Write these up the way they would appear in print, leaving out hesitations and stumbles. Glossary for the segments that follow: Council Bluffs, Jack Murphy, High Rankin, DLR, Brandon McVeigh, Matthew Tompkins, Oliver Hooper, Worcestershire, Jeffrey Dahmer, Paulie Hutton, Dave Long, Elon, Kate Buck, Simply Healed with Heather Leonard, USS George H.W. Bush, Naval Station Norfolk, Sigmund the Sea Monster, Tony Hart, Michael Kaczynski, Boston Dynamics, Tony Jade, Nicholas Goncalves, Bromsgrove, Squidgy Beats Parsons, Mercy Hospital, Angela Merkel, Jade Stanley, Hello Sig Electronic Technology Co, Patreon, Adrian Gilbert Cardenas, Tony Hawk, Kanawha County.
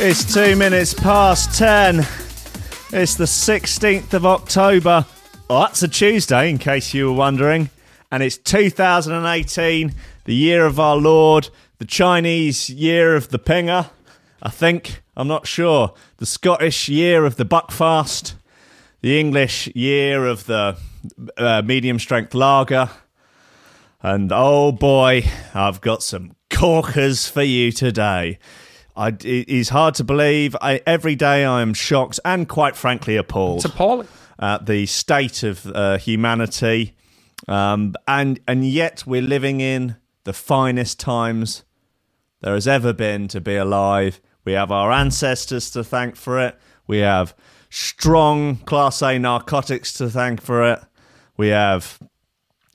It's 2 minutes past 10. It's the 16th of October. Oh, that's a Tuesday, in case you were wondering. And it's 2018, the year of our Lord, the Chinese year of the pinger, I think. I'm not sure. The Scottish year of the buckfast, the English year of the medium-strength lager. And oh boy, I've got some corkers for you today. It's hard to believe. Every day I am shocked and, quite frankly, appalled. It's appalling. At the state of humanity. And yet we're living in the finest times there has ever been to be alive. We have our ancestors to thank for it. We have strong Class A narcotics to thank for it. We have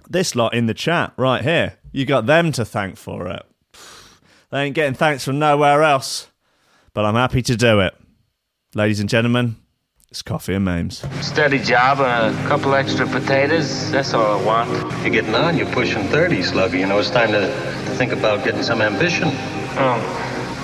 this lot in the chat right here. You got them to thank for it. They ain't getting thanks from nowhere else, but I'm happy to do it. Ladies and gentlemen, it's Coffee and Memes. Steady job and a couple extra potatoes, that's all I want. You're getting on, you're pushing 30, Slugger. You know, it's time to think about getting some ambition. Oh,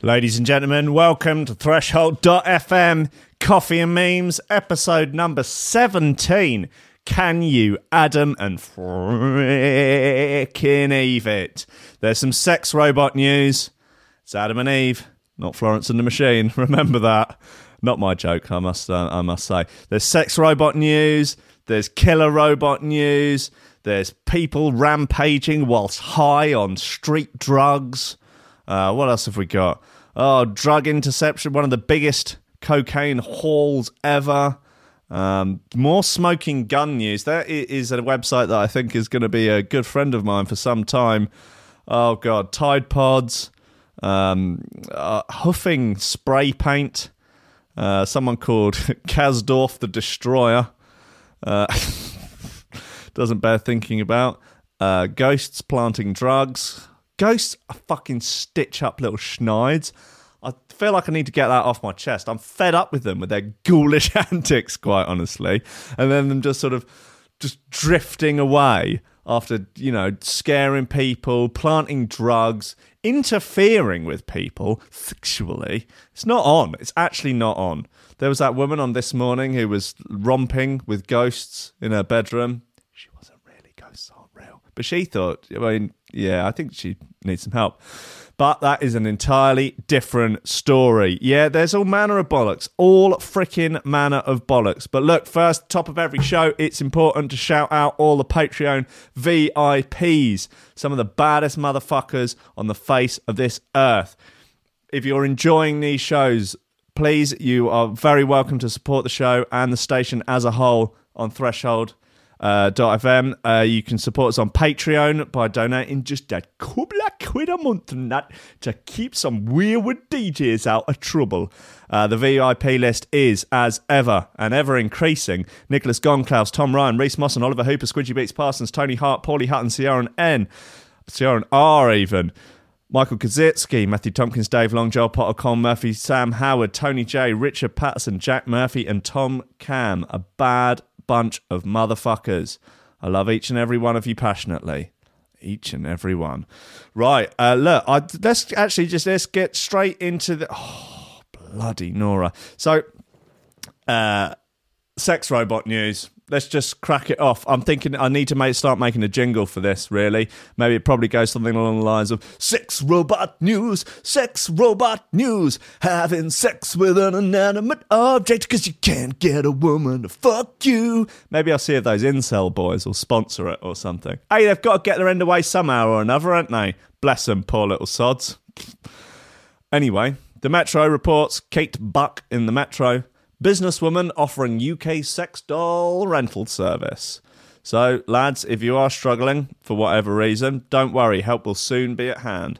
Ladies and gentlemen, welcome to Threshold.fm Coffee and Memes, episode number 17. Can you, Adam, and frickin' Eve it? There's some sex robot news. It's Adam and Eve, not Florence and the Machine. Remember that. Not my joke, I must say. There's sex robot news. There's killer robot news. There's people rampaging whilst high on street drugs. What else have we got? Oh, drug interception, one of the biggest cocaine hauls ever. More smoking gun news. That is a website that I think is going to be a good friend of mine for some time. Oh god, Tide Pods, huffing spray paint, someone called Kasdorf the Destroyer, doesn't bear thinking about, ghosts planting drugs. Ghosts are fucking stitch up little schneids. I feel like I need to get that off my chest. I'm fed up with them, with their ghoulish antics, quite honestly. And then them just sort of just drifting away after, you know, scaring people, planting drugs, interfering with people sexually. It's not on. It's actually not on. There was that woman on This Morning who was romping with ghosts in her bedroom. She wasn't really, ghosts aren't real. But she thought, I mean, yeah, I think she needs some help. But that is an entirely different story. Yeah, there's all manner of bollocks. All freaking manner of bollocks. But look, first, top of every show, it's important to shout out all the Patreon VIPs. Some of the baddest motherfuckers on the face of this earth. If you're enjoying these shows, please, you are very welcome to support the show and the station as a whole on Threshold. .fm. You can support us on Patreon by donating just a couple of quid a month and that to keep some weird DJs out of trouble. The VIP list is, as ever, and ever increasing. Nicholas Gonclaus, Tom Ryan, Reese Moss and Oliver Hooper, Squidgy Beats Parsons, Tony Hart, Paulie Hutton, Ciaran R even, Michael Kaczynski, Matthew Tompkins, Dave Long, Joel Potter, Con Murphy, Sam Howard, Tony J, Richard Patterson, Jack Murphy and Tom Cam. A bad bunch of motherfuckers. I love each and every one of you passionately. Each and every one. Right, look, let's get straight into the... Oh, bloody Nora. So, sex robot news. Let's just crack it off. I'm thinking I need to start making a jingle for this, really. Maybe it probably goes something along the lines of sex robot news, having sex with an inanimate object because you can't get a woman to fuck you. Maybe I'll see if those incel boys will sponsor it or something. Hey, they've got to get their end away somehow or another, haven't they? Bless them, poor little sods. Anyway, the Metro reports Kate Buck in the Metro. Businesswoman offering UK sex doll rental service. So, lads, if you are struggling for whatever reason, don't worry. Help will soon be at hand.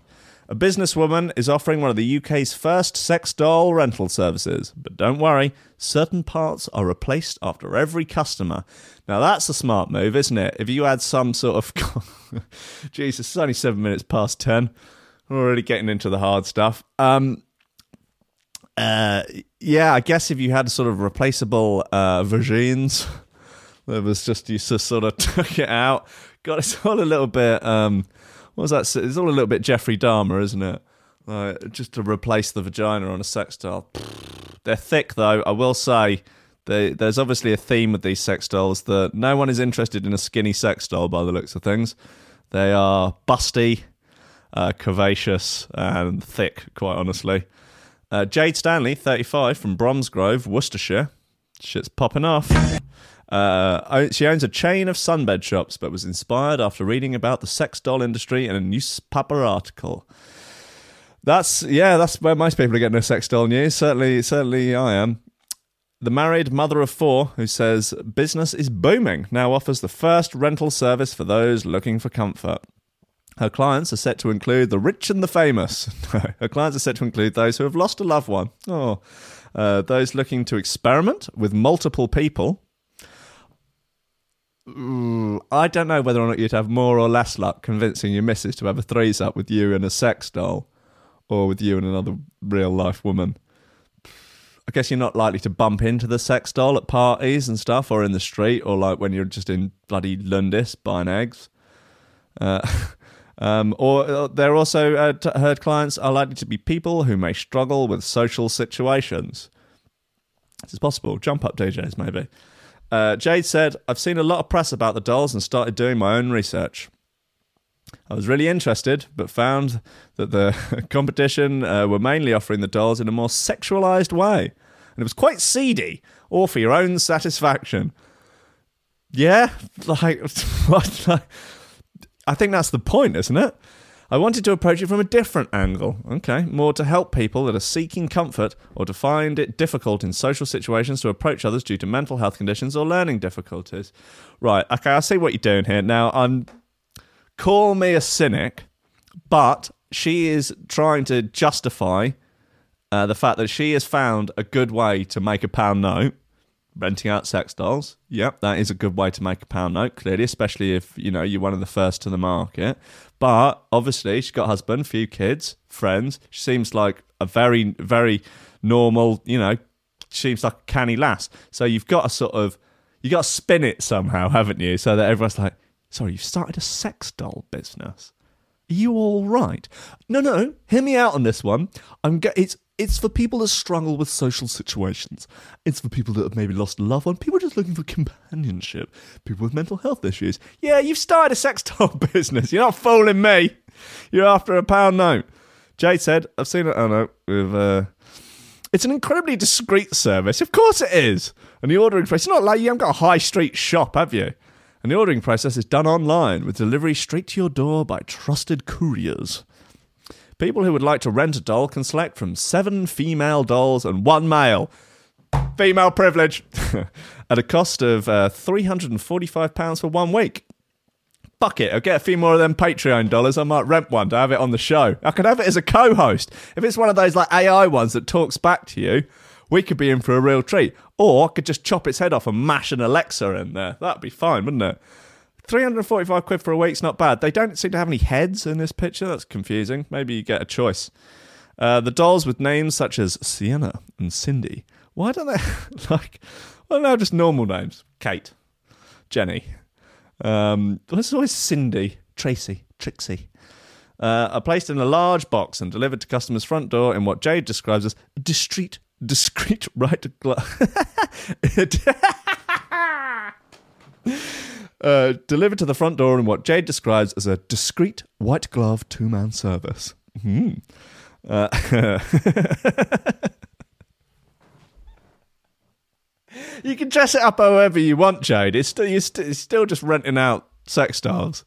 A businesswoman is offering one of the UK's first sex doll rental services. But don't worry, certain parts are replaced after every customer. Now that's a smart move, isn't it? If you add some sort of... Jesus, it's only 7 minutes past 10. We're already getting into the hard stuff. Yeah, I guess if you had sort of replaceable vagines, there was just, you just sort of took it out. God, it's all a little bit... What was that? It's all a little bit Jeffrey Dahmer, isn't it? Like, just to replace the vagina on a sex doll. They're thick, though. I will say, there's obviously a theme with these sex dolls that no one is interested in a skinny sex doll by the looks of things. They are busty, curvaceous, and thick, quite honestly. Jade Stanley, 35, from Bromsgrove, Worcestershire. Shit's popping off. She owns a chain of sunbed shops, but was inspired after reading about the sex doll industry in a newspaper article. That's where most people are getting their sex doll news. Certainly I am. The married mother of four, who says business is booming, now offers the first rental service for those looking for comfort. Her clients are set to include the rich and the famous. No, her clients are set to include those who have lost a loved one. Oh, those looking to experiment with multiple people. Ooh, I don't know whether or not you'd have more or less luck convincing your missus to have a threes-up with you and a sex doll, or with you and another real-life woman. I guess you're not likely to bump into the sex doll at parties and stuff, or in the street, or like when you're just in bloody Lundis buying eggs. Or they're also heard clients are likely to be people who may struggle with social situations. This is possible. Jump up DJs, maybe. Jade said, I've seen a lot of press about the dolls and started doing my own research. I was really interested, but found that the competition were mainly offering the dolls in a more sexualized way. And it was quite seedy, all for your own satisfaction. Yeah, like, I think that's the point, isn't it? I wanted to approach it from a different angle, okay, more to help people that are seeking comfort or to find it difficult in social situations to approach others due to mental health conditions or learning difficulties. Right, okay, I see what you're doing here. Now, call me a cynic, but she is trying to justify the fact that she has found a good way to make a pound note, renting out sex dolls. Yep, that is a good way to make a pound note, clearly, especially if, you know, you're one of the first to the market. But obviously, she's got a husband, few kids, friends. She seems like a very, very normal, you know, seems like a canny lass. So you've got to spin it somehow, haven't you? So that everyone's like, sorry, you've started a sex doll business. Are you all right? No, hear me out on this one. It's for people that struggle with social situations. It's for people that have maybe lost a loved one. People just looking for companionship. People with mental health issues. Yeah, you've started a sex doll business. You're not fooling me. You're after a pound note. Jade said, I've seen it. Oh, no. It's an incredibly discreet service. Of course it is. And the ordering process, it's not like you haven't got a high street shop, have you? And the ordering process is done online with delivery straight to your door by trusted couriers. People who would like to rent a doll can select from 7 female dolls and 1 male. Female privilege. At a cost of £345 for 1 week. Fuck it, I'll get a few more of them Patreon dollars. I might rent one to have it on the show. I could have it as a co-host. If it's one of those like AI ones that talks back to you, we could be in for a real treat. Or I could just chop its head off and mash an Alexa in there. That'd be fine, wouldn't it? 345 quid for a week's not bad. They don't seem to have any heads in this picture. That's confusing. Maybe you get a choice. The dolls with names such as Sienna and Cindy. Why don't they have just normal names? Kate, Jenny. There's always Cindy, Tracy, Trixie. Are placed in a large box and delivered to customers' front door in what Jade describes as a discreet right glove. Delivered to the front door in what Jade describes as a discreet white glove 2-man service. Mm-hmm. You can dress it up however you want, Jade. It's still just renting out sex dolls.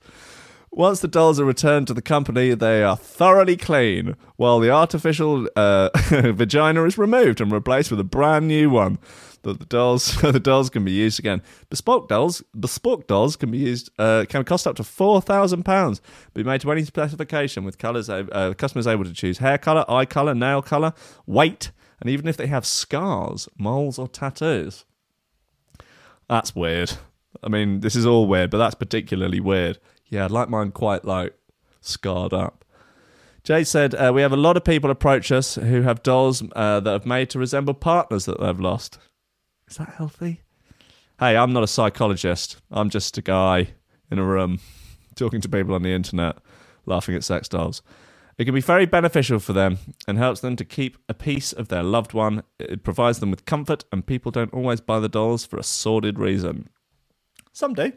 Once the dolls are returned to the company, they are thoroughly clean, while the artificial vagina is removed and replaced with a brand new one. The dolls can be used again. Bespoke dolls can be used. Can cost up to £4,000. Be made to any specification, with colors. Customers able to choose hair color, eye color, nail color, weight, and even if they have scars, moles, or tattoos. That's weird. I mean, this is all weird, but that's particularly weird. Yeah, I'd like mine quite scarred up. Jade said, "We have a lot of people approach us who have dolls that have made to resemble partners that they've lost." Is that healthy? Hey, I'm not a psychologist. I'm just a guy in a room talking to people on the internet, laughing at sex dolls. It can be very beneficial for them and helps them to keep a piece of their loved one. It provides them with comfort, and people don't always buy the dolls for a sordid reason. Some do.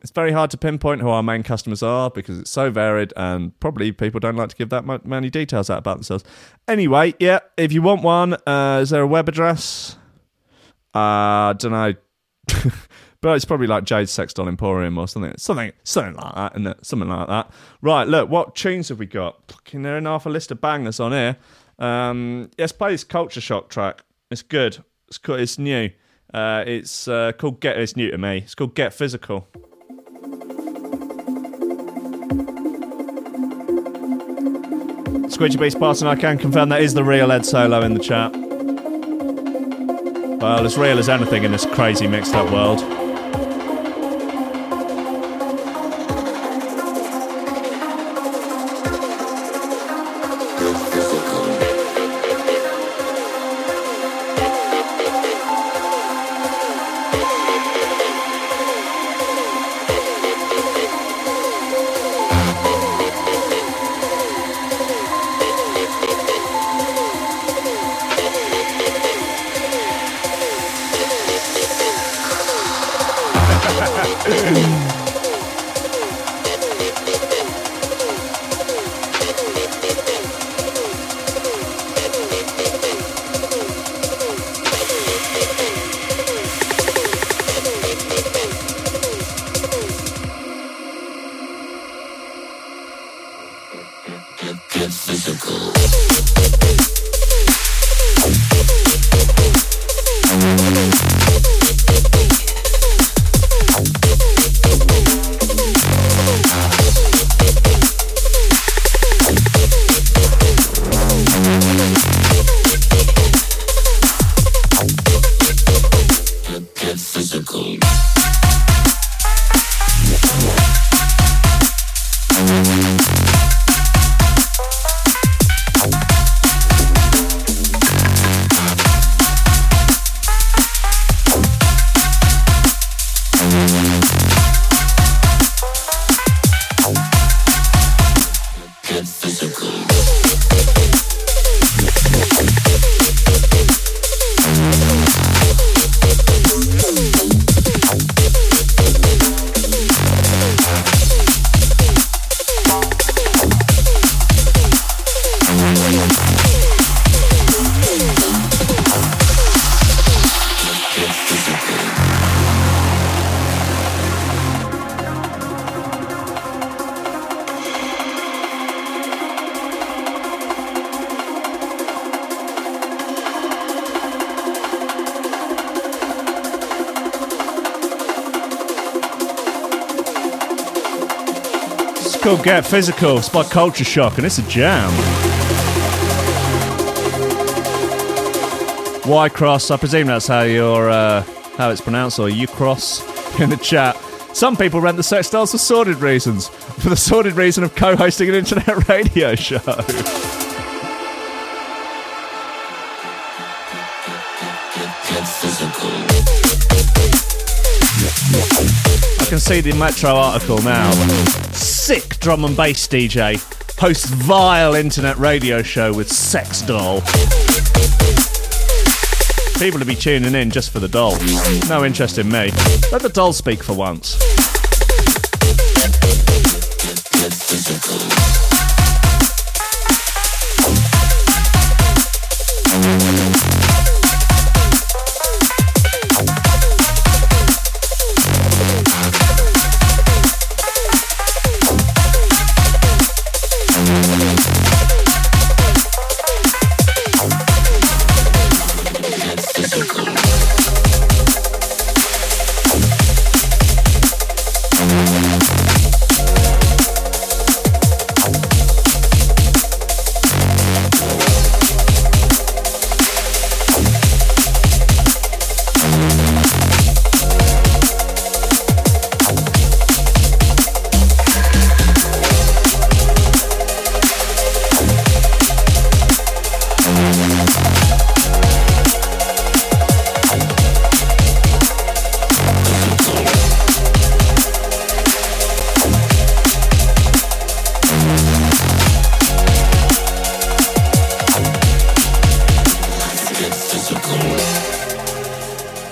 It's very hard to pinpoint who our main customers are because it's so varied, and probably people don't like to give that many details out about themselves. Anyway, yeah, if you want one, is there a web address? I don't know, but it's probably like Jade's Sex Doll Emporium or something like that, isn't it? Something like that. Right, look, what tunes have we got? Fucking, there ain't half a list of bangers on here. Let's play this Culture Shock track. It's good. It's cool. It's new. It's new to me. It's called Get Physical. Squidgy Beast Parson, I can confirm that is the real Ed Solo in the chat. Well, as real as anything in this crazy mixed-up world. Get Physical, it's by Culture Shock, and it's a jam. Y Cross, I presume that's how you're how it's pronounced, or you cross in the chat. Some people rent the sex dolls for sordid reasons, for the sordid reason of co-hosting an internet radio show. I can see the Metro article now. Sick drum and bass DJ hosts vile internet radio show with sex doll. People will be tuning in just for the doll. No interest in me. Let the doll speak for once.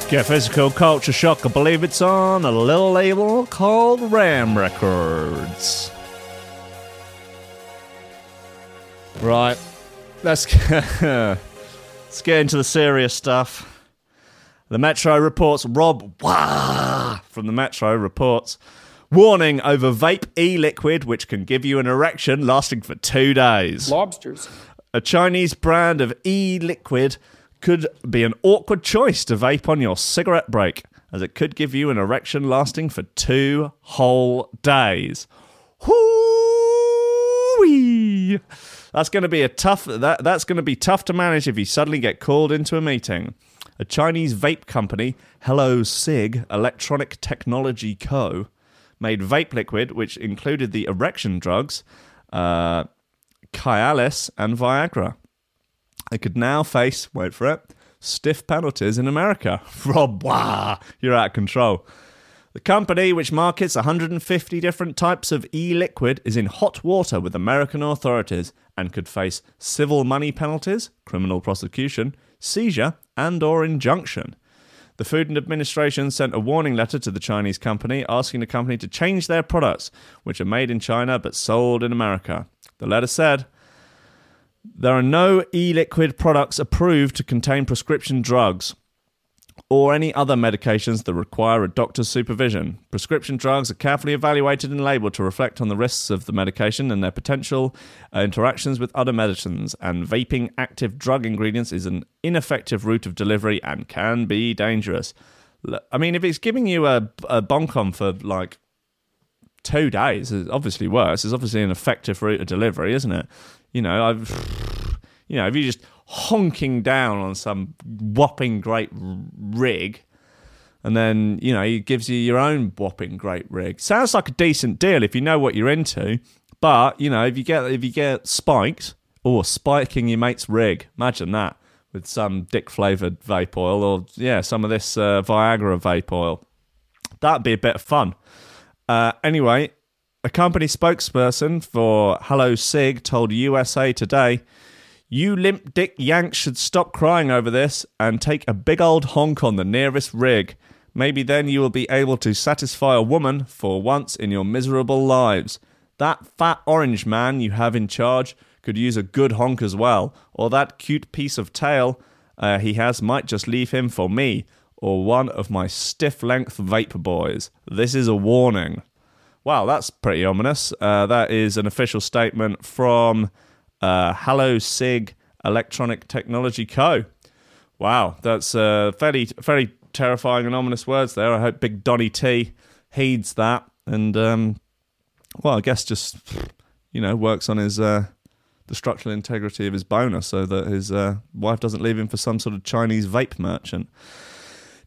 Geophysical Culture Shock, I believe it's on a little label called Ram Records. Right, let's get into the serious stuff. The Metro reports, Rob Wah from the Metro reports, warning over vape e-liquid which can give you an erection lasting for 2 days. Lobsters. A Chinese brand of e-liquid could be an awkward choice to vape on your cigarette break, as it could give you an erection lasting for 2 whole days. Hoo-wee. That's going to be tough to manage if you suddenly get called into a meeting. A Chinese vape company, Hello Sig Electronic Technology Co, made vape liquid which included the erection drugs Cialis and Viagra. It could now face, wait for it, stiff penalties in America. Rob, wah, you're out of control. The company, which markets 150 different types of e-liquid, is in hot water with American authorities and could face civil money penalties, criminal prosecution, seizure, and/or injunction. The Food and Administration sent a warning letter to the Chinese company asking the company to change their products, which are made in China but sold in America. The letter said, there are no e-liquid products approved to contain prescription drugs or any other medications that require a doctor's supervision. Prescription drugs are carefully evaluated and labelled to reflect on the risks of the medication and their potential interactions with other medicines, and vaping active drug ingredients is an ineffective route of delivery and can be dangerous. I mean, if it's giving you a bonk-on for, like, 2 days, it's obviously worse. It's obviously an effective route of delivery, isn't it? If you're just honking down on some whopping great rig, and then, it gives you your own whopping great rig. Sounds like a decent deal if you know what you're into, but, if you get spiked or spiking your mate's rig, imagine that with some dick-flavoured vape oil or, some of this Viagra vape oil. That'd be a bit of fun. Anyway, a company spokesperson for Hello Sig told USA Today, you limp dick yanks should stop crying over this and take a big old honk on the nearest rig. Maybe then you will be able to satisfy a woman for once in your miserable lives. That fat orange man you have in charge could use a good honk as well, or that cute piece of tail he has might just leave him for me or one of my stiff-length vape boys. This is a warning. Wow, that's pretty ominous. That is an official statement from Hello Sig Electronic Technology Co. Wow, that's fairly, fairly terrifying and ominous words there. I hope Big Donny T heeds that and, I guess just, works on his the structural integrity of his boner so that his wife doesn't leave him for some sort of Chinese vape merchant.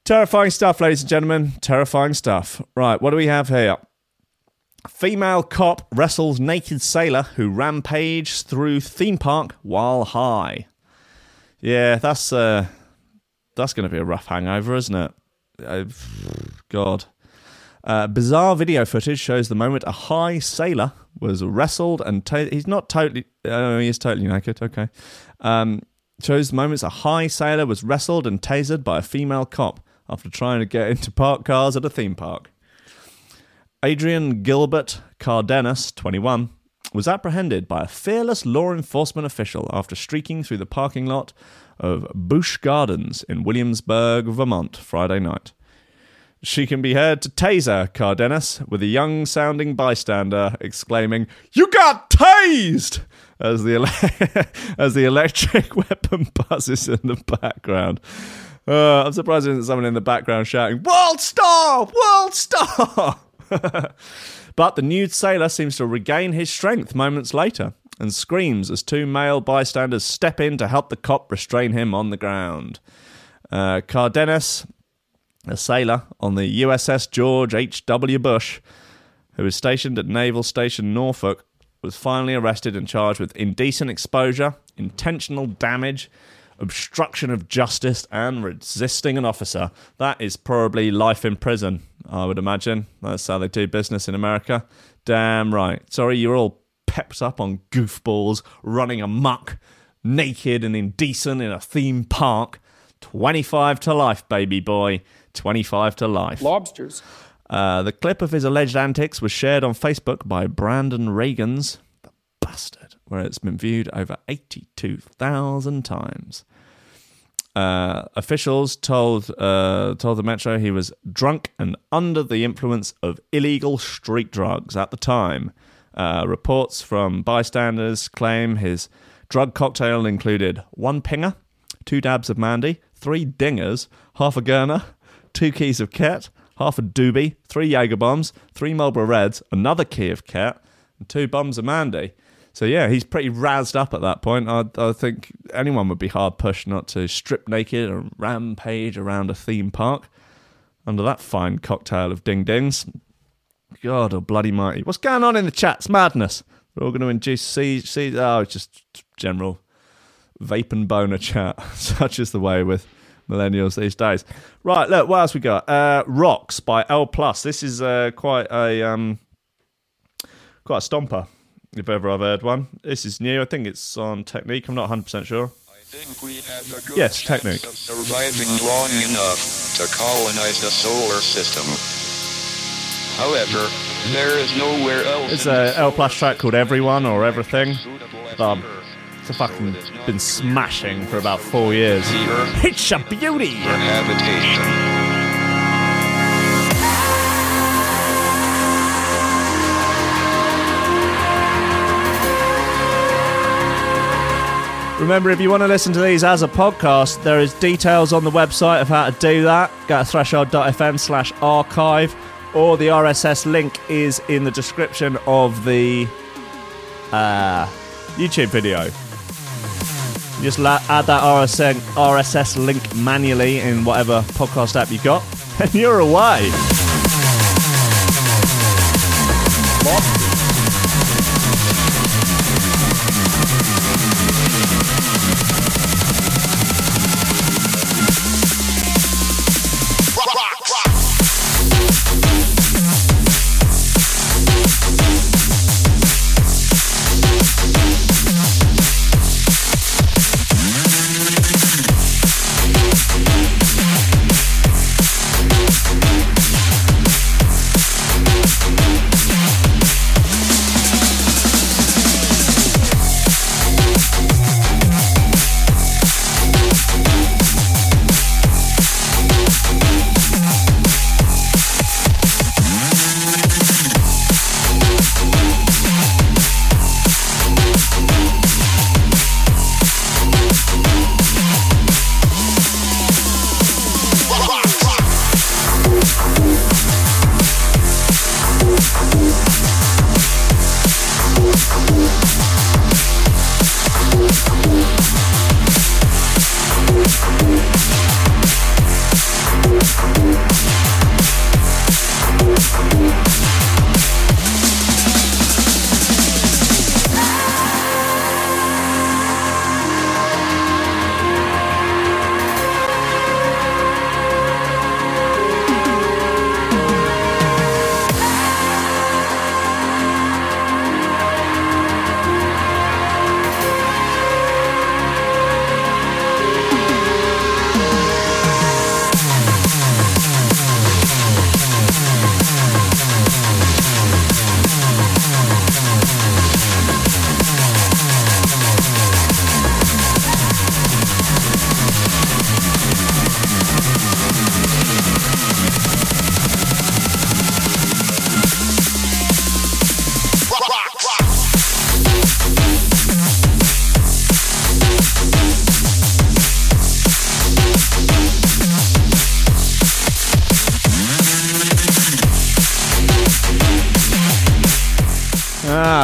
Terrifying stuff, ladies and gentlemen. Terrifying stuff. Right, what do we have here? Female cop wrestles naked sailor who rampages through theme park while high. Yeah, that's going to be a rough hangover, isn't it? God. Bizarre video footage shows the moment a high sailor was wrestled and he's not totally... Oh, he is totally naked, okay. Shows the moments a high sailor was wrestled and tasered by a female cop after trying to get into parked cars at a theme park. Adrian Gilbert Cardenas, 21, was apprehended by a fearless law enforcement official after streaking through the parking lot of Busch Gardens in Williamsburg, Vermont, Friday night. She can be heard to taser Cardenas, with a young-sounding bystander exclaiming, "You got tased!" as the electric weapon buzzes in the background. I'm surprised there isn't someone in the background shouting, "World Star! World Star!" But the nude sailor seems to regain his strength moments later and screams as 2 male bystanders step in to help the cop restrain him on the ground. Cardenas, a sailor on the USS George H.W. Bush, who is stationed at Naval Station Norfolk, was finally arrested and charged with indecent exposure, intentional damage, obstruction of justice, and resisting an officer. That is probably life in prison, I would imagine. That's how they do business in America. Damn right. Sorry, you're all pepped up on goofballs running amok, naked and indecent in a theme park. 25 to life, baby boy. 25 to life. Lobsters. The clip of his alleged antics was shared on Facebook by Brandon Reagan's The Bastard, where it's been viewed over 82,000 times. Officials told the Metro he was drunk and under the influence of illegal street drugs at the time. Reports from bystanders claim his drug cocktail included one pinger, 2 dabs of Mandy, 3 dingers, half a Gurner, 2 keys of Ket, half a doobie, 3 Jager bombs, 3 Marlboro Reds, another key of Ket, and 2 bombs of Mandy. So yeah, he's pretty razzed up at that point. I think anyone would be hard pushed not to strip naked and rampage around a theme park under that fine cocktail of ding-dings. God, oh bloody mighty. What's going on in the chat? It's madness. We're all going to induce siege. Oh, it's just general vape and boner chat. Such is the way with millennials these days. Right, look, what else we got? Rocks by L+. This is quite a stomper. If ever I've heard one. This is new. I think it's on Technique. I'm not 100% sure. I think we have a good chance of surviving long enough to colonize the solar system. However, there is nowhere else. It's a L+ track called Everyone or Everything. It's a fucking been smashing for about 4 years. It's a beauty. For habitation. Remember, if you want to listen to these as a podcast, there is details on the website of how to do that. Go to threshold.fm/archive, or the RSS link is in the description of the YouTube video. Just add that RSS link manually in whatever podcast app you got, and you're away. What?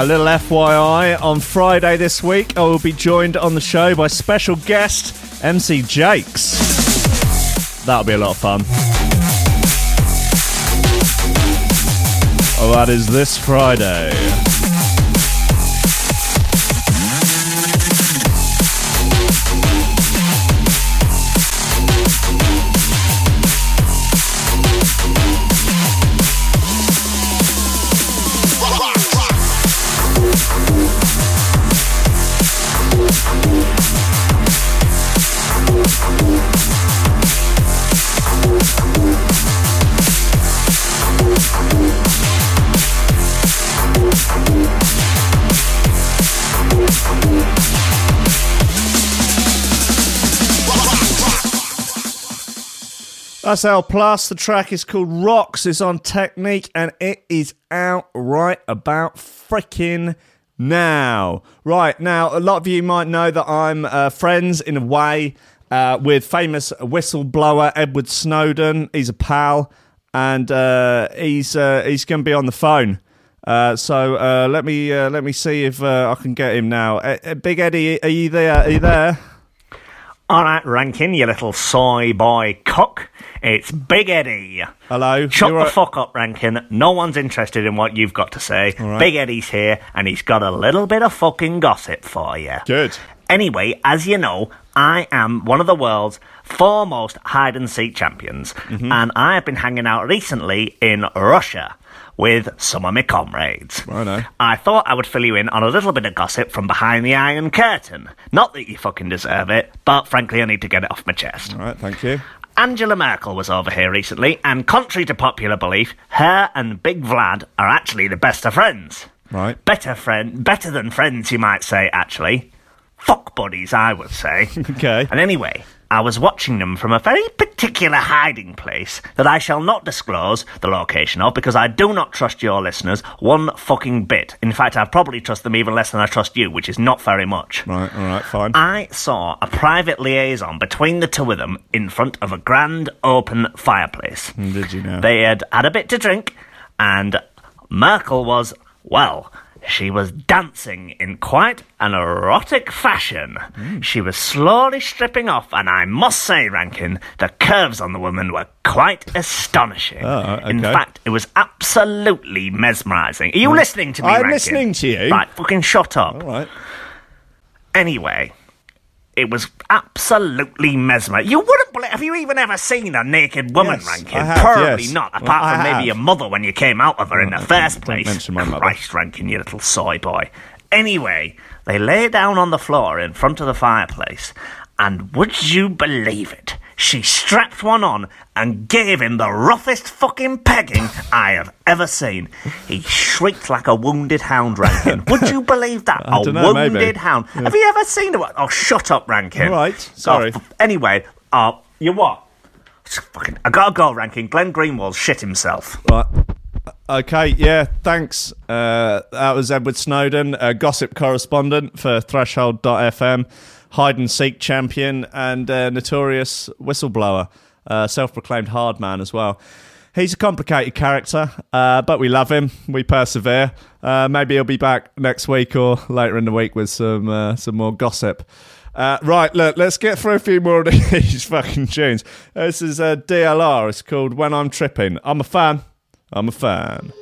Little FYI, on Friday this week, I will be joined on the show by special guest, MC Jakes. That'll be a lot of fun. Oh, that is this Friday. That's our plus. The track is called Rocks. It's on Technique and it is out right about freaking now. Right, now, a lot of you might know that I'm friends in a way with famous whistleblower Edward Snowden. He's a pal and he's going to be on the phone. So let me see if I can get him now. Big Eddie, are you there? Are you there? All right, Rankin, you little soy boy cock. It's Big Eddie. Hello. Shut the fuck up, Rankin. No one's interested in what you've got to say. Right. Big Eddie's here, and he's got a little bit of fucking gossip for you. Good. Anyway, as you know, I am one of the world's foremost hide-and-seek champions, and I have been hanging out recently in Russia with some of my comrades. I thought I would fill you in on a little bit of gossip from behind the Iron Curtain. Not that you fucking deserve it, but frankly, I need to get it off my chest. All right, thank you. Angela Merkel was over here recently, and contrary to popular belief, her and Big Vlad are actually the best of friends. Right. Better than friends, you might say, actually. Fuck buddies, I would say. Okay. And anyway, I was watching them from a very particular hiding place that I shall not disclose the location of because I do not trust your listeners one fucking bit. In fact, I probably trust them even less than I trust you, which is not very much. Right, all right, fine. I saw a private liaison between the two of them in front of a grand open fireplace. Did you know? They had had a bit to drink, and Merkel was, well, she was dancing in quite an erotic fashion. She was slowly stripping off, and I must say, Rankin, the curves on the woman were quite astonishing. Oh, okay. In fact, it was absolutely mesmerising. Are you listening to me, Rankin? I'm listening to you. Right, fucking shut up. All right. Anyway, it was absolutely mesmerising. You wouldn't believe... Have you even ever seen a naked woman, Rankin? I have, Probably not, apart from maybe your mother when you came out of her in the first place. Don't mention my mother. Christ, Rankin, you little soy boy. Anyway, they lay down on the floor in front of the fireplace, and would you believe it? She strapped one on and gave him the roughest fucking pegging I have ever seen. He shrieked like a wounded hound, Rankin. Would you believe that? I don't know, wounded hound. Yeah. Have you ever seen it? Oh, shut up, Rankin. All right, sorry. Anyway, you what? Fucking, I gotta go, Rankin. Glenn Greenwald shit himself. Right. Okay, yeah, thanks. That was Edward Snowden, a gossip correspondent for Threshold.fm. Hide-and-seek champion and notorious whistleblower, self-proclaimed hard man as well. He's a complicated character, but we love him. We persevere. Maybe he'll be back next week or later in the week with some more gossip. Right, look, let's get through a few more of these fucking tunes. This is DLR. It's called When I'm Tripping. I'm a fan. I'm a fan.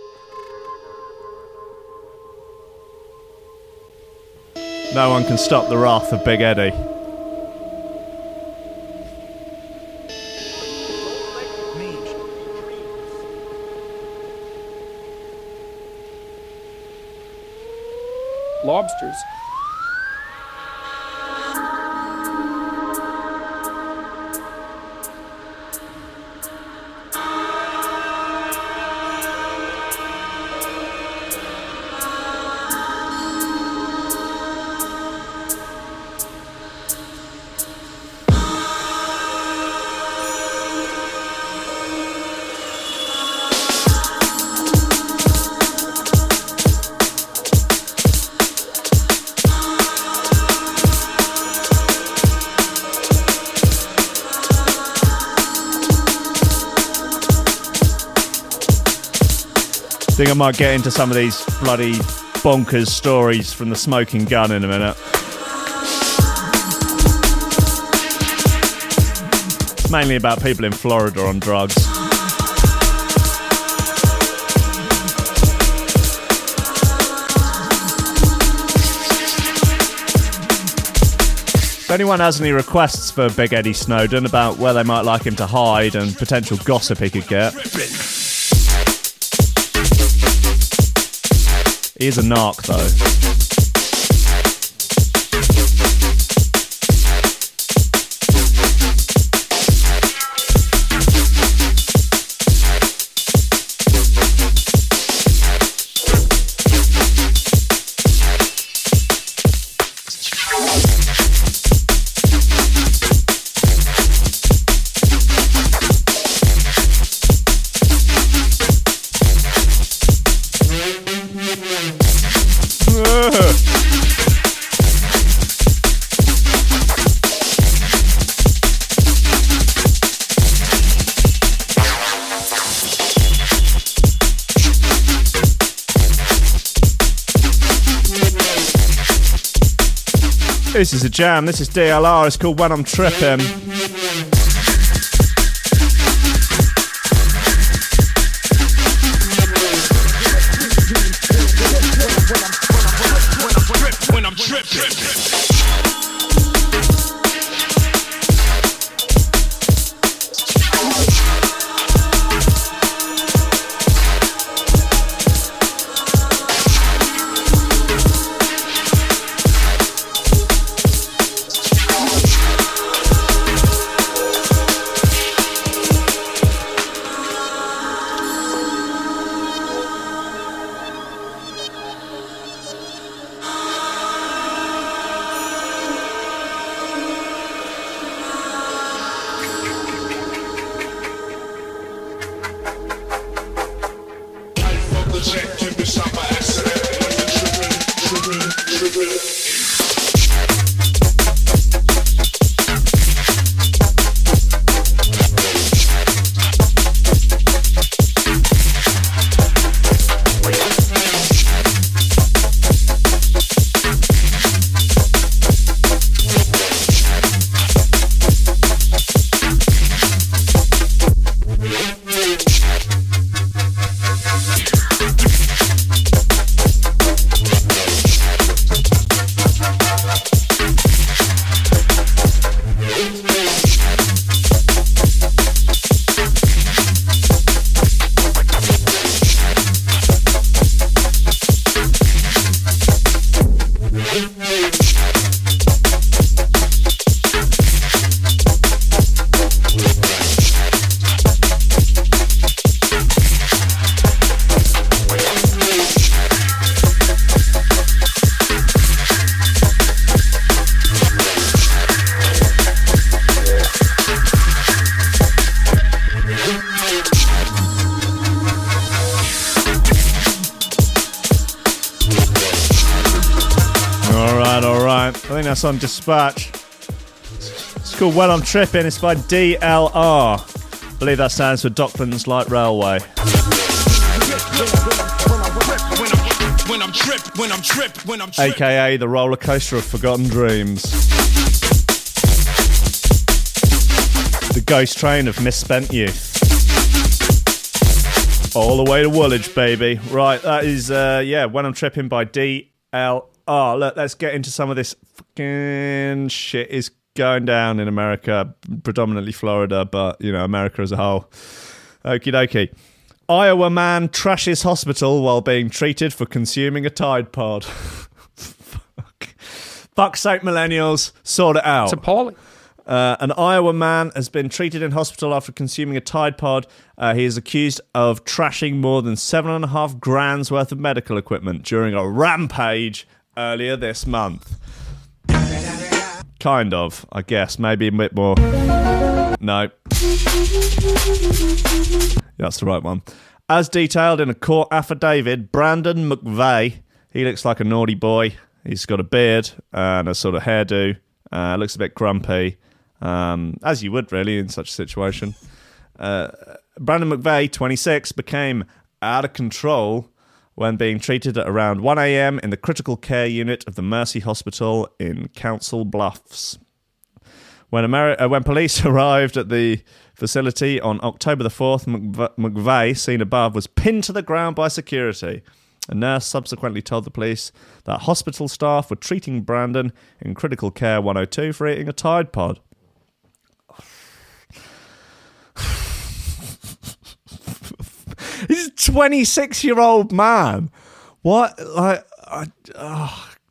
No one can stop the wrath of Big Eddie. Lobsters. I think I might get into some of these bloody bonkers stories from the smoking gun in a minute. It's mainly about people in Florida on drugs. If anyone has any requests for Big Eddie Snowden about where they might like him to hide and potential gossip he could get... He is a narc, though. This is a jam. This is DLR. It's called When I'm Tripping. On Dispatch. It's called When I'm Tripping. It's by DLR. I believe that stands for Docklands Light Railway. AKA the roller coaster of forgotten dreams. The ghost train of misspent youth. All the way to Woolwich, baby. Right, that is, When I'm Tripping by DLR. Oh, look, let's get into some of this fucking shit is going down in America, predominantly Florida, but, America as a whole. Okie dokie. Iowa man trashes hospital while being treated for consuming a Tide Pod. Fuck. Fuck's sake, millennials. Sort it out. It's appalling. An Iowa man has been treated in hospital after consuming a Tide Pod. He is accused of trashing more than $7.5 grand's worth of medical equipment during a rampage earlier this month. Kind of, I guess. Maybe a bit more. No. That's the right one. As detailed in a court affidavit, Brandon McVeigh, he looks like a naughty boy. He's got a beard and a sort of hairdo. Looks a bit grumpy, as you would really in such a situation. Brandon McVeigh, 26, became out of control when being treated at around 1 a.m. in the critical care unit of the Mercy Hospital in Council Bluffs. When police arrived at the facility on October the 4th, McVeigh, seen above, was pinned to the ground by security. A nurse subsequently told the police that hospital staff were treating Brandon in Critical Care 102 for eating a Tide Pod. He's a 26-year-old man. What?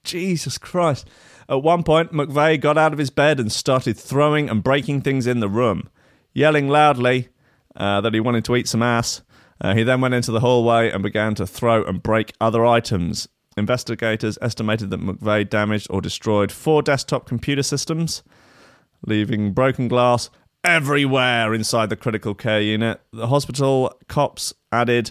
Jesus Christ. At one point, McVeigh got out of his bed and started throwing and breaking things in the room, yelling loudly that he wanted to eat some ass. He then went into the hallway and began to throw and break other items. Investigators estimated that McVeigh damaged or destroyed 4 desktop computer systems, leaving broken glass everywhere inside the critical care unit. The hospital cops added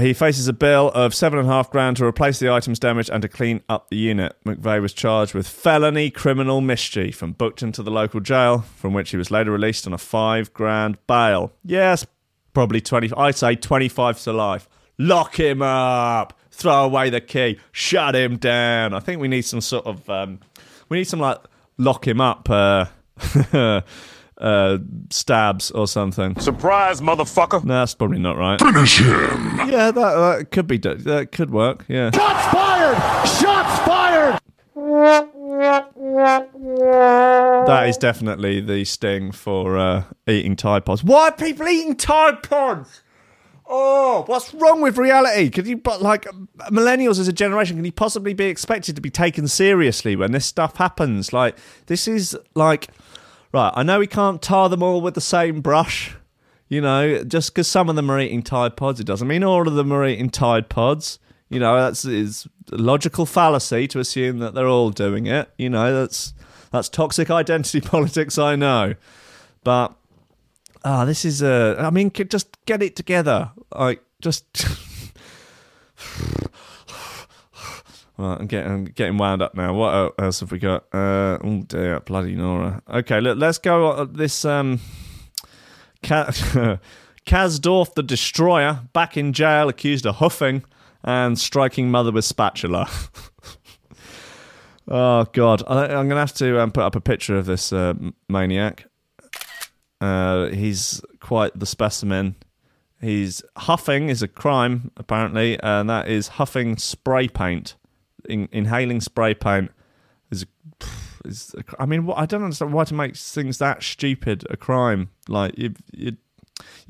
he faces a bill of $7,500 to replace the items damaged and to clean up the unit. McVeigh was charged with felony criminal mischief and booked into the local jail, from which he was later released on a $5,000 bail. Yes, probably 20. I'd say 25 to life. Lock him up. Throw away the key. Shut him down. I think we need some sort of we need some like lock him up stabs or something. Surprise, motherfucker. No, that's probably not right. Finish him. Yeah, that could be. That could work. Yeah. Shots fired. Shots fired. That is definitely the sting for eating Tide Pods. Why are people eating Tide Pods? Oh, what's wrong with reality? Could you, but like millennials as a generation, can you possibly be expected to be taken seriously when this stuff happens? Like, this is like, right, I know we can't tar them all with the same brush, you know, just because some of them are eating Tide Pods, it doesn't mean all of them are eating Tide Pods. You know, it's a logical fallacy to assume that they're all doing it. You know, that's toxic identity politics, I know. But, this is a... I mean, just get it together. Like, just... Right, I'm getting wound up now. What else have we got? Oh, dear, bloody Nora. Okay, look, let's go on this... Kasdorf the Destroyer, back in jail, accused of huffing and striking mother with spatula. Oh, God. I'm going to have to put up a picture of this maniac. He's quite the specimen. He's huffing is a crime, apparently, and that is huffing spray paint. Inhaling spray paint is I mean, I don't understand why to make things that stupid a crime. Like, you're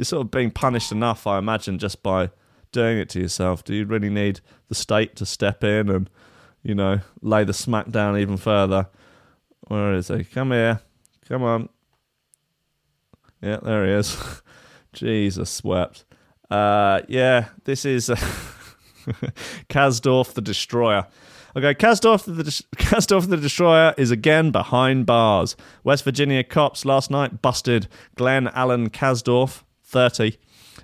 sort of being punished enough, I imagine, just by... doing it to yourself. Do you really need the state to step in and, you know, lay the smack down even further? Where is he? Come here. Come on. Yeah, there he is. Jesus wept. Yeah, this is Kasdorf the Destroyer. Okay, Kasdorf the Destroyer is again behind bars. West Virginia cops last night busted Glenn Allen Kasdorf, 30,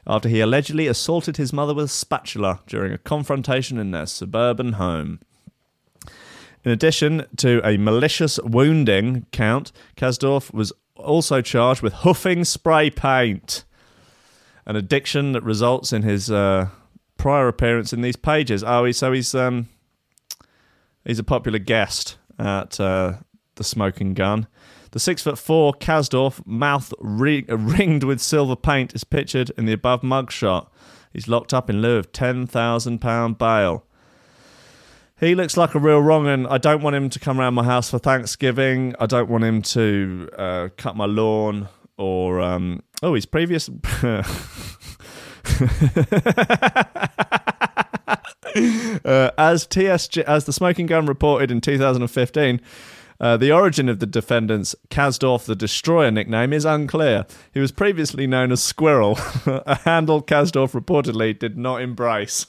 after he allegedly assaulted his mother with a spatula during a confrontation in their suburban home. In addition to a malicious wounding count, Kasdorf was also charged with huffing spray paint, an addiction that results in his prior appearance in these pages. Oh, he's a popular guest at the Smoking Gun. The 6'4" Kasdorf, mouth ringed with silver paint, is pictured in the above mugshot. He's locked up in lieu of £10,000 bail. He looks like a real wrong'un. I don't want him to come around my house for Thanksgiving. I don't want him to cut my lawn or... his previous... as the Smoking Gun reported in 2015... the origin of the defendant's Kasdorf the Destroyer nickname is unclear. He was previously known as Squirrel, a handle Kasdorf reportedly did not embrace.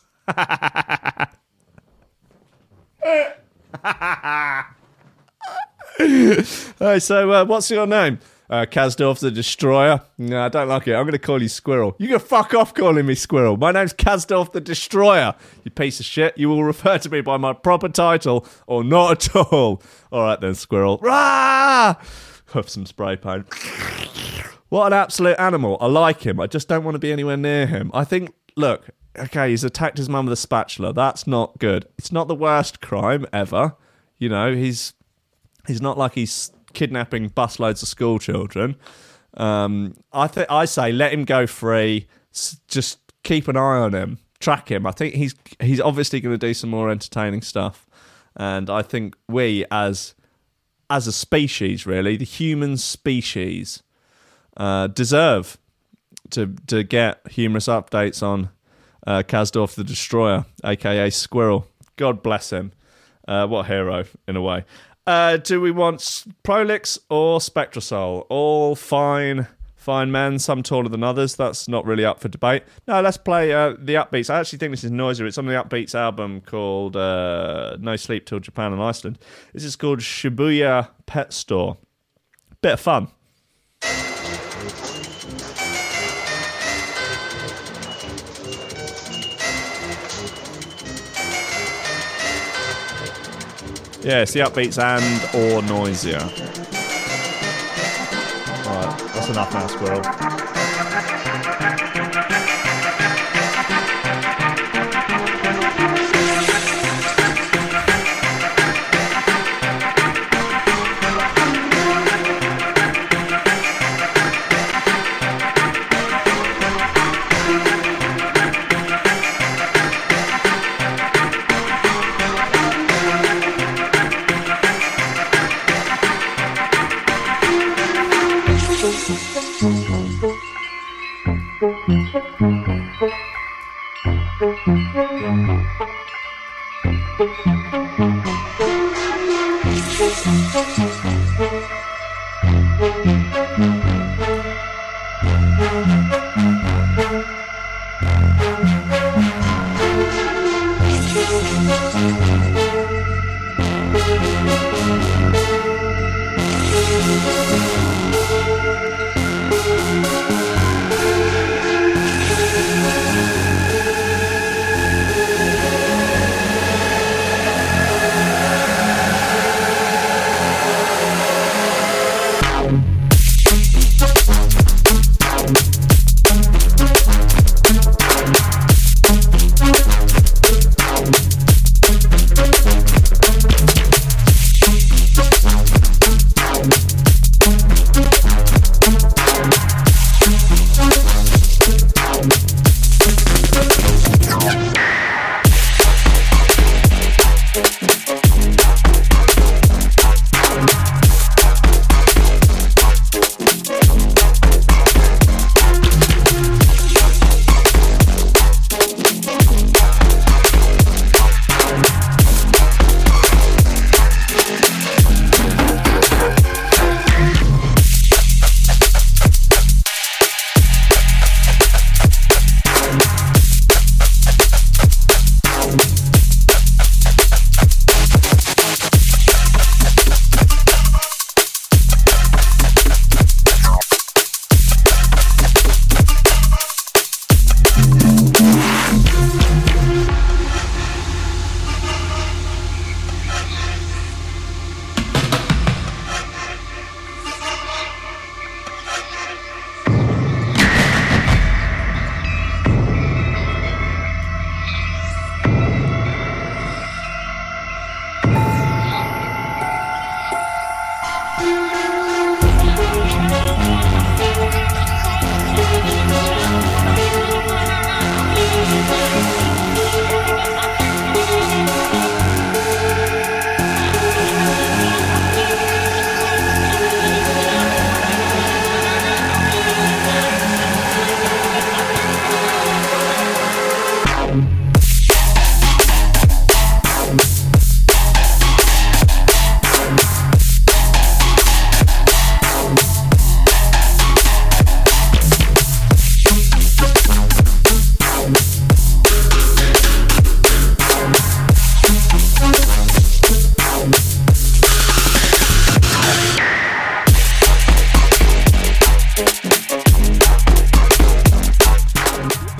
Hey, so what's your name? Kasdorf the Destroyer. No, I don't like it. I'm going to call you Squirrel. You can fuck off calling me Squirrel. My name's Kasdorf the Destroyer. You piece of shit. You will refer to me by my proper title or not at all. All right then, Squirrel. Rah! Huff some spray paint. What an absolute animal. I like him. I just don't want to be anywhere near him. I think, look, okay, he's attacked his mum with a spatula. That's not good. It's not the worst crime ever. You know, he's not like he's... kidnapping busloads of school children. I say let him go free. Just keep an eye on him, track him. I think he's obviously going to do some more entertaining stuff, and I think we as a species, really, the human species, deserve to get humorous updates on Kasdorf the Destroyer, aka Squirrel. God bless him. What a hero in a way. Do we want Prolix or Spectrosol? All fine Fine men, some taller than others. That's not really up for debate. No, let's play the Upbeats. I actually think this is noisier. It's on the Upbeats album called No Sleep Till Japan and Iceland. This is called Shibuya Pet Store. Bit of fun. Yeah, it's the Upbeats and or noisier. Alright, that's enough now, Squirrel.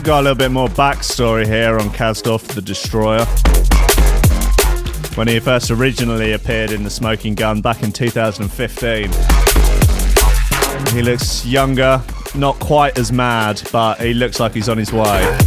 Got a little bit more backstory here on Kasdorf the Destroyer. When he first originally appeared in The Smoking Gun back in 2015, he looks younger, not quite as mad, but he looks like he's on his way.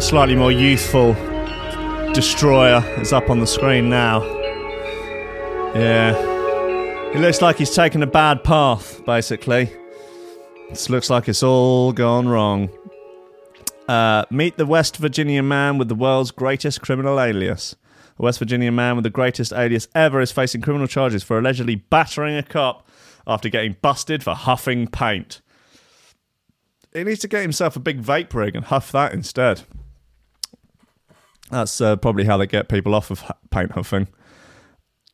Slightly more youthful Destroyer is up on the screen now. Yeah. It looks like he's taken a bad path, basically. It looks like it's all gone wrong. Meet the West Virginia man with the world's greatest criminal alias. The West Virginia man with the greatest alias ever is facing criminal charges for allegedly battering a cop after getting busted for huffing paint. He needs to get himself a big vape rig and huff that instead. That's probably how they get people off of paint huffing.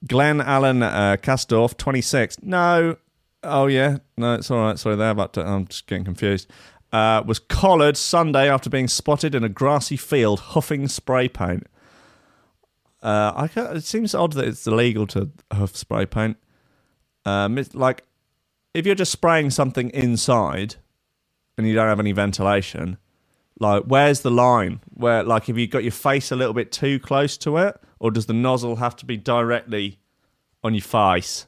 Glenn Allen Kasdorf, 26. No. Oh, yeah. No, it's all right. Sorry there. But I'm just getting confused. Was collared Sunday after being spotted in a grassy field huffing spray paint. It seems odd that it's illegal to huff spray paint. Like, if you're just spraying something inside and you don't have any ventilation, like, where's the line? Where, like, have you got your face a little bit too close to it? Or does the nozzle have to be directly on your face?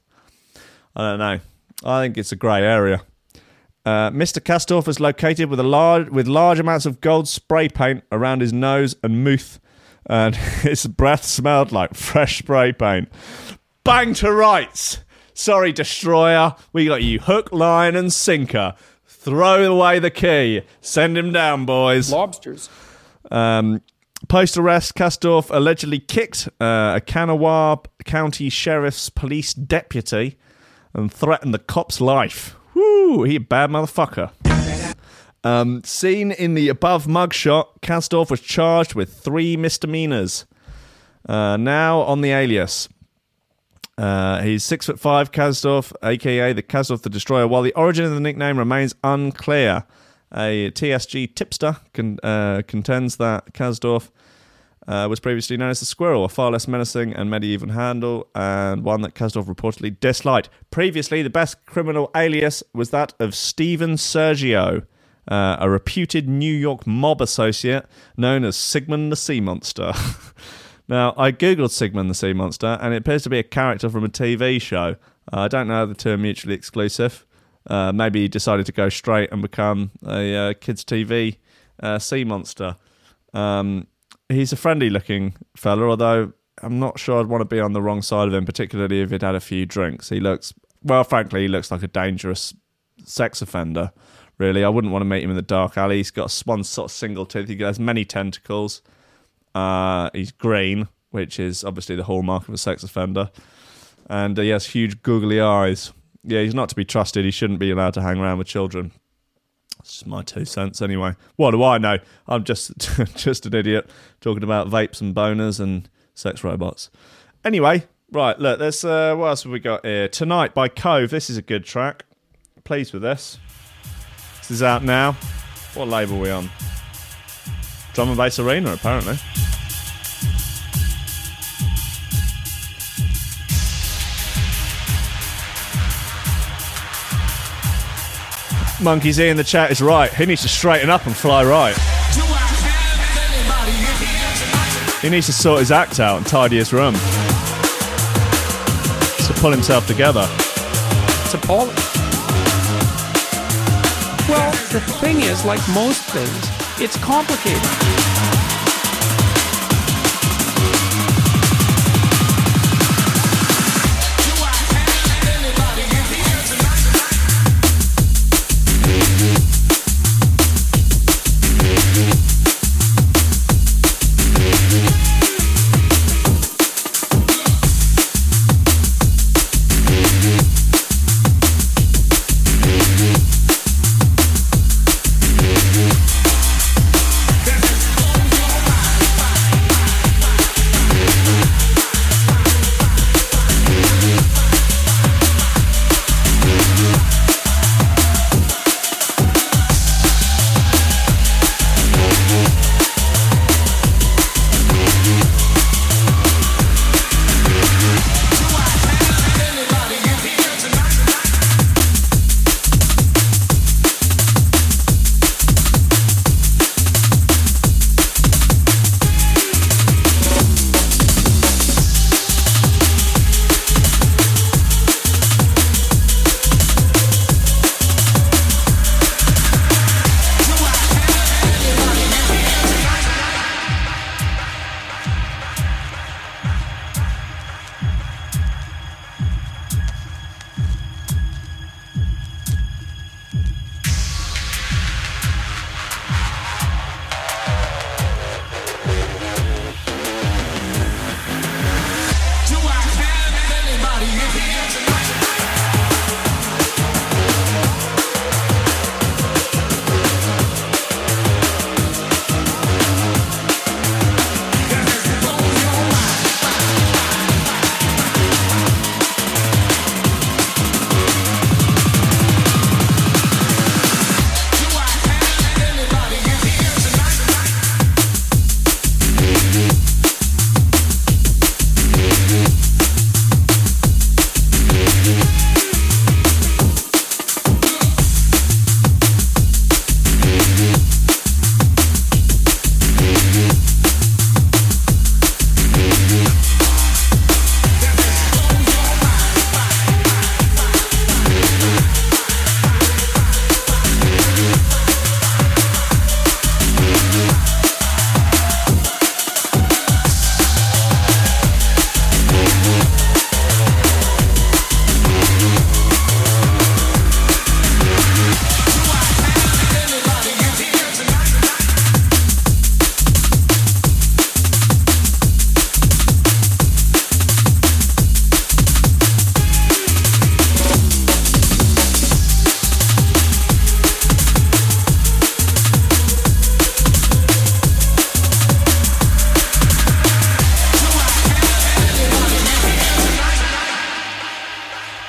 I don't know. I think it's a grey area. Mr. Kasdorf is located with large amounts of gold spray paint around his nose and mouth, and his breath smelled like fresh spray paint. Bang to rights! Sorry, destroyer, we got you hook, line, and sinker. Throw away the key. Send him down, boys. Lobsters. Post-arrest, Kasdorf allegedly kicked a Kanawha County Sheriff's Police deputy and threatened the cop's life. Woo, he a bad motherfucker. Seen in the above mugshot, Kasdorf was charged with 3 misdemeanors. Now on the alias. He's 6'5", Kasdorf, a.k.a. the Kasdorf the Destroyer. While the origin of the nickname remains unclear, a TSG tipster contends that Kasdorf was previously known as the Squirrel, a far less menacing and medieval handle, and one that Kasdorf reportedly disliked. Previously, the best criminal alias was that of Stephen Sergio, a reputed New York mob associate known as Sigmund the Sea Monster. Now, I googled Sigmund the Sea Monster, and it appears to be a character from a TV show. I don't know if the two are mutually exclusive. Maybe he decided to go straight and become a kids' TV sea monster. He's a friendly-looking fella, although I'm not sure I'd want to be on the wrong side of him, particularly if he'd had a few drinks. He looks like a dangerous sex offender, really. I wouldn't want to meet him in the dark alley. He's got one sort of single tooth. He has many tentacles. He's green, which is obviously the hallmark of a sex offender. And he has huge googly eyes. Yeah, he's not to be trusted. He shouldn't be allowed to hang around with children. It's just my 2 cents anyway. What do I know? I'm just an idiot talking about vapes and boners and sex robots. Anyway, right, look, there's what else have we got here? Tonight by Cove. This is a good track. Pleased with this. This is out now. What label are we on? Drum and Bass Arena, apparently. Monkey's E in the chat is right. He needs to straighten up and fly right. He needs to sort his act out and tidy his room. To pull himself together. It's appalling. Well, the thing is, like most things, it's complicated.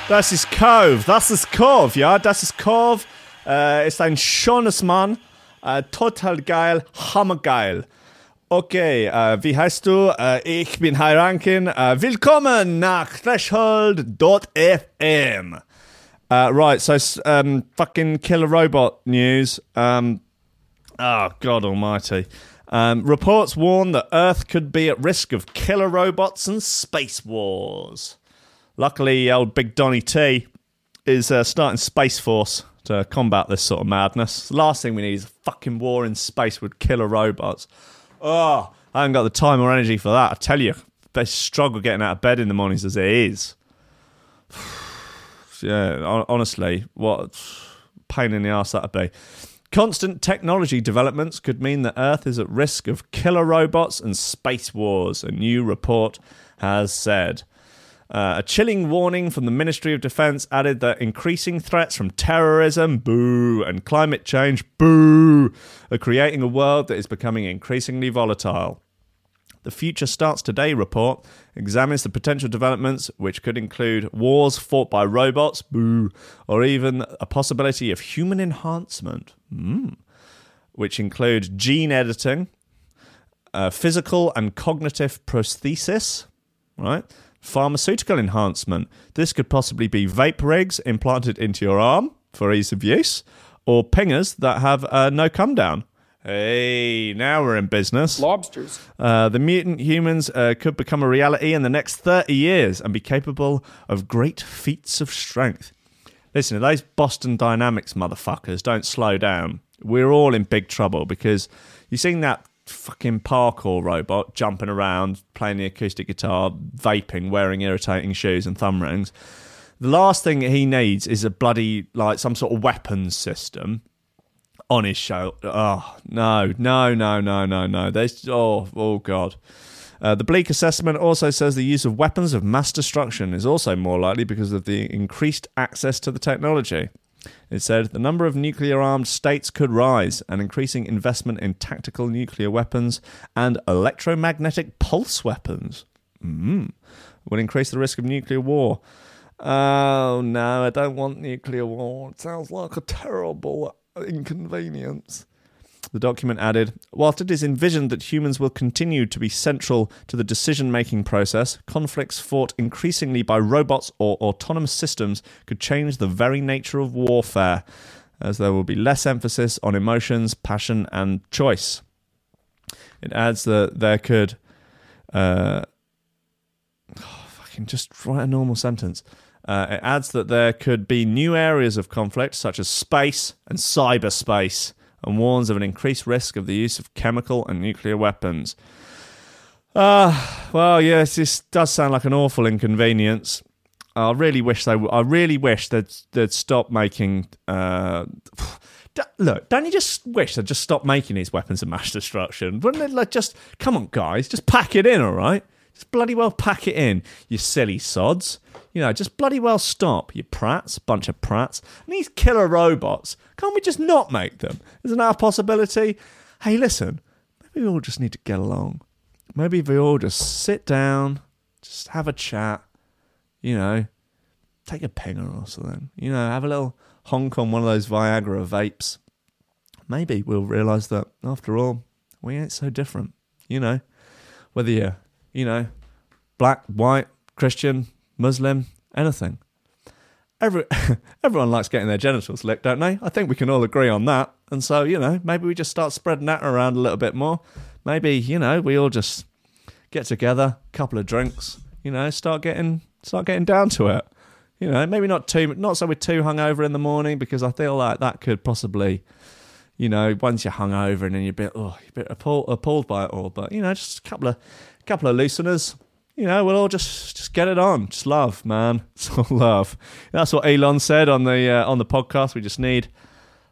Das ist Cove, das ist Cove, ja, das ist Cove. Ist ein schönes Mann, total geil, hammergeil. Okay, wie heißt du? Ich bin High Rankin. Willkommen nach Threshold.fm. Right, so fucking killer robot news. Oh, God almighty. Reports warn that Earth could be at risk of killer robots and space wars. Luckily, old Big Donny T is starting Space Force to combat this sort of madness. The last thing we need is a fucking war in space with killer robots. Oh, I haven't got the time or energy for that. I tell you, they struggle getting out of bed in the mornings as it is. Yeah, honestly, what pain in the arse that'd be. Constant technology developments could mean that Earth is at risk of killer robots and space wars, a new report has said. A chilling warning from the Ministry of Defence added that increasing threats from terrorism, boo, and climate change, boo, are creating a world that is becoming increasingly volatile. The Future Starts Today report examines the potential developments, which could include wars fought by robots, boo, or even a possibility of human enhancement, which include gene editing, physical and cognitive prosthesis, right? Pharmaceutical enhancement. This could possibly be vape rigs implanted into your arm for ease of use, or pingers that have no come down. Hey, now we're in business. Lobsters. The mutant humans could become a reality in the next 30 years and be capable of great feats of strength. Listen, those Boston Dynamics motherfuckers don't slow down. We're all in big trouble because you've seen that fucking parkour robot jumping around, playing the acoustic guitar, vaping, wearing irritating shoes and thumb rings. The last thing he needs is a bloody, like, some sort of weapons system on his shoulder. Oh, no. There's, oh, God. The bleak assessment also says the use of weapons of mass destruction is also more likely because of the increased access to the technology. It said the number of nuclear-armed states could rise, and increasing investment in tactical nuclear weapons and electromagnetic pulse weapons will increase the risk of nuclear war. Oh, no, I don't want nuclear war. It sounds like a terrible inconvenience. The document added, whilst it is envisioned that humans will continue to be central to the decision-making process, conflicts fought increasingly by robots or autonomous systems could change the very nature of warfare, as there will be less emphasis on emotions, passion, and choice. It adds that there could... just write a normal sentence. It adds that there could be new areas of conflict, such as space and cyberspace, and warns of an increased risk of the use of chemical and nuclear weapons. Well, yes, this does sound like an awful inconvenience. I really wish they'd stop making... Look, don't you just wish they'd just stop making these weapons of mass destruction? Wouldn't they, like, just... Come on, guys, just pack it in, all right? Just bloody well pack it in, you silly sods. You know, just bloody well stop, you prats, bunch of prats. And these killer robots, can't we just not make them? Isn't that a possibility? Hey, listen, maybe we all just need to get along. Maybe we all just sit down, just have a chat, you know, take a pinger or something. You know, have a little honk on one of those Viagra vapes. Maybe we'll realise that, after all, we ain't so different, you know. Whether you're, you know, black, white, Christian, Muslim, anything. Everyone likes getting their genitals licked, don't they? I think we can all agree on that. And so, you know, maybe we just start spreading that around a little bit more. Maybe, you know, we all just get together, couple of drinks, you know, start getting down to it. You know, maybe not so we're too hungover in the morning, because I feel like that could possibly, you know, once you're hungover and then you're a bit appalled by it all. But, you know, just a couple of looseners. You know, we'll all just get it on. Just love, man. It's all love. That's what Elon said on the podcast. We just need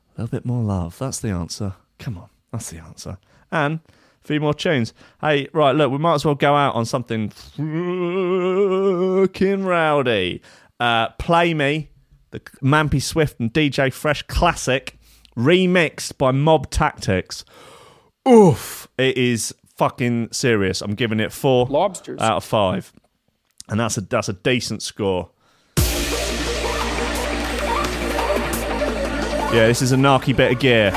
a little bit more love. That's the answer. Come on. That's the answer. And a few more tunes. Hey, right, look, we might as well go out on something fucking rowdy. Play Me, the Mampy Swift and DJ Fresh classic, remixed by Mob Tactics. Oof. It is... fucking serious. I'm giving it 4 Lobsters out of 5, and that's a decent score. Yeah, this is a narky bit of gear.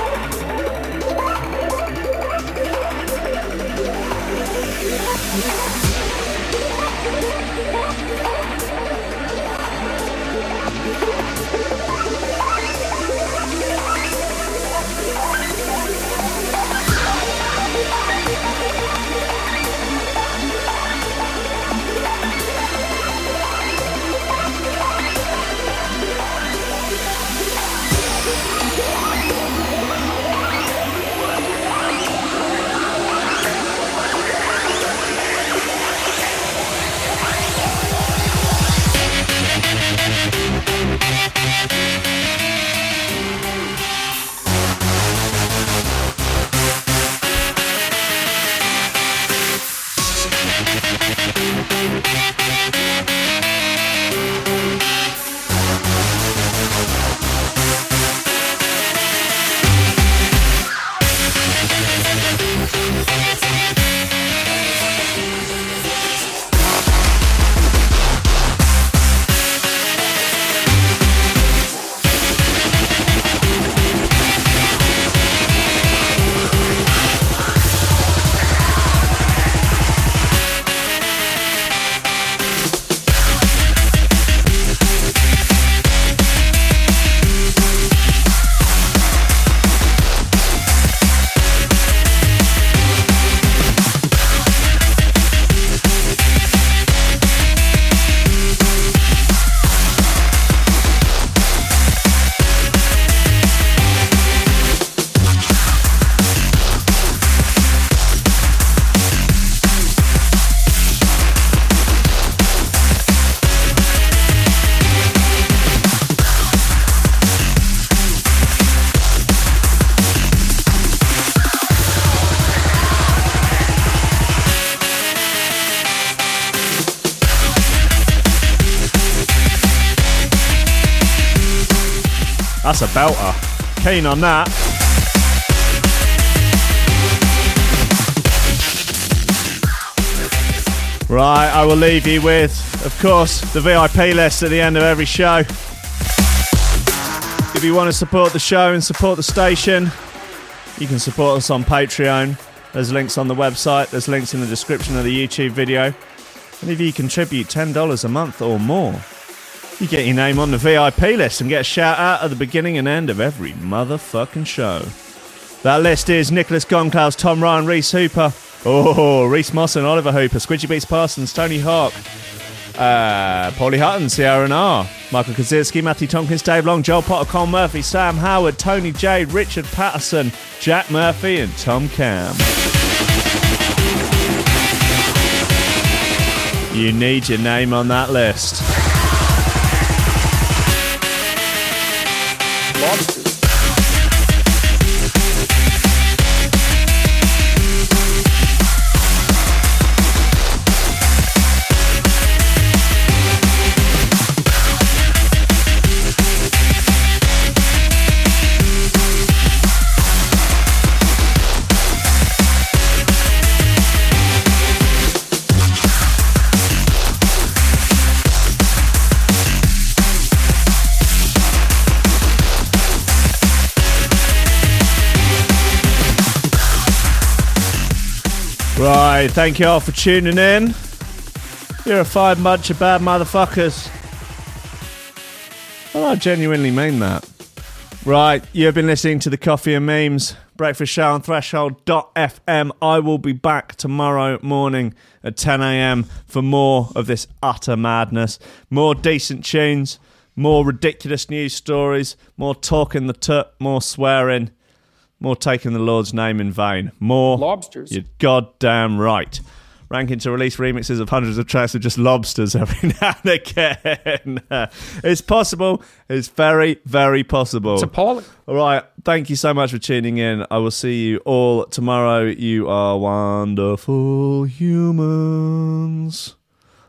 That's a belter. Keen on that. Right, I will leave you with, of course, the VIP list at the end of every show. If you want to support the show and support the station, you can support us on Patreon. There's links on the website. There's links in the description of the YouTube video. And if you contribute $10 a month or more, you get your name on the VIP list and get a shout out at the beginning and end of every motherfucking show. That list is Nicholas Goncalves, Tom Ryan, Reese Hooper, Reese Moss and Oliver Hooper, Squidgy Beats Parsons, Tony Hawk, Paulie Hutton, Sierra R, Michael Kaczynski, Matthew Tompkins, Dave Long, Joel Potter, Con Murphy, Sam Howard, Tony Jade, Richard Patterson, Jack Murphy and Tom Cam. You need your name on that list. Right, thank you all for tuning in. You're a fine bunch of bad motherfuckers. Well, I genuinely mean that. Right, you've been listening to the Coffee and Memes Breakfast Show on Threshold.fm. I will be back tomorrow morning at 10 a.m. for more of this utter madness. More decent tunes, more ridiculous news stories, more talking the tut, more swearing. More taking the Lord's name in vain. More lobsters. You're goddamn right. Ranking to release remixes of hundreds of tracks of just lobsters every now and again. It's possible. It's very, very possible. It's appalling. All right. Thank you so much for tuning in. I will see you all tomorrow. You are wonderful humans.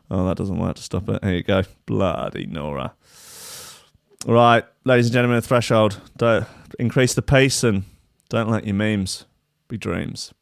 Oh, that doesn't work to stop it. Here you go. Bloody Nora. All right. Ladies and gentlemen, Threshold. Don't increase the pace and don't let your memes be dreams.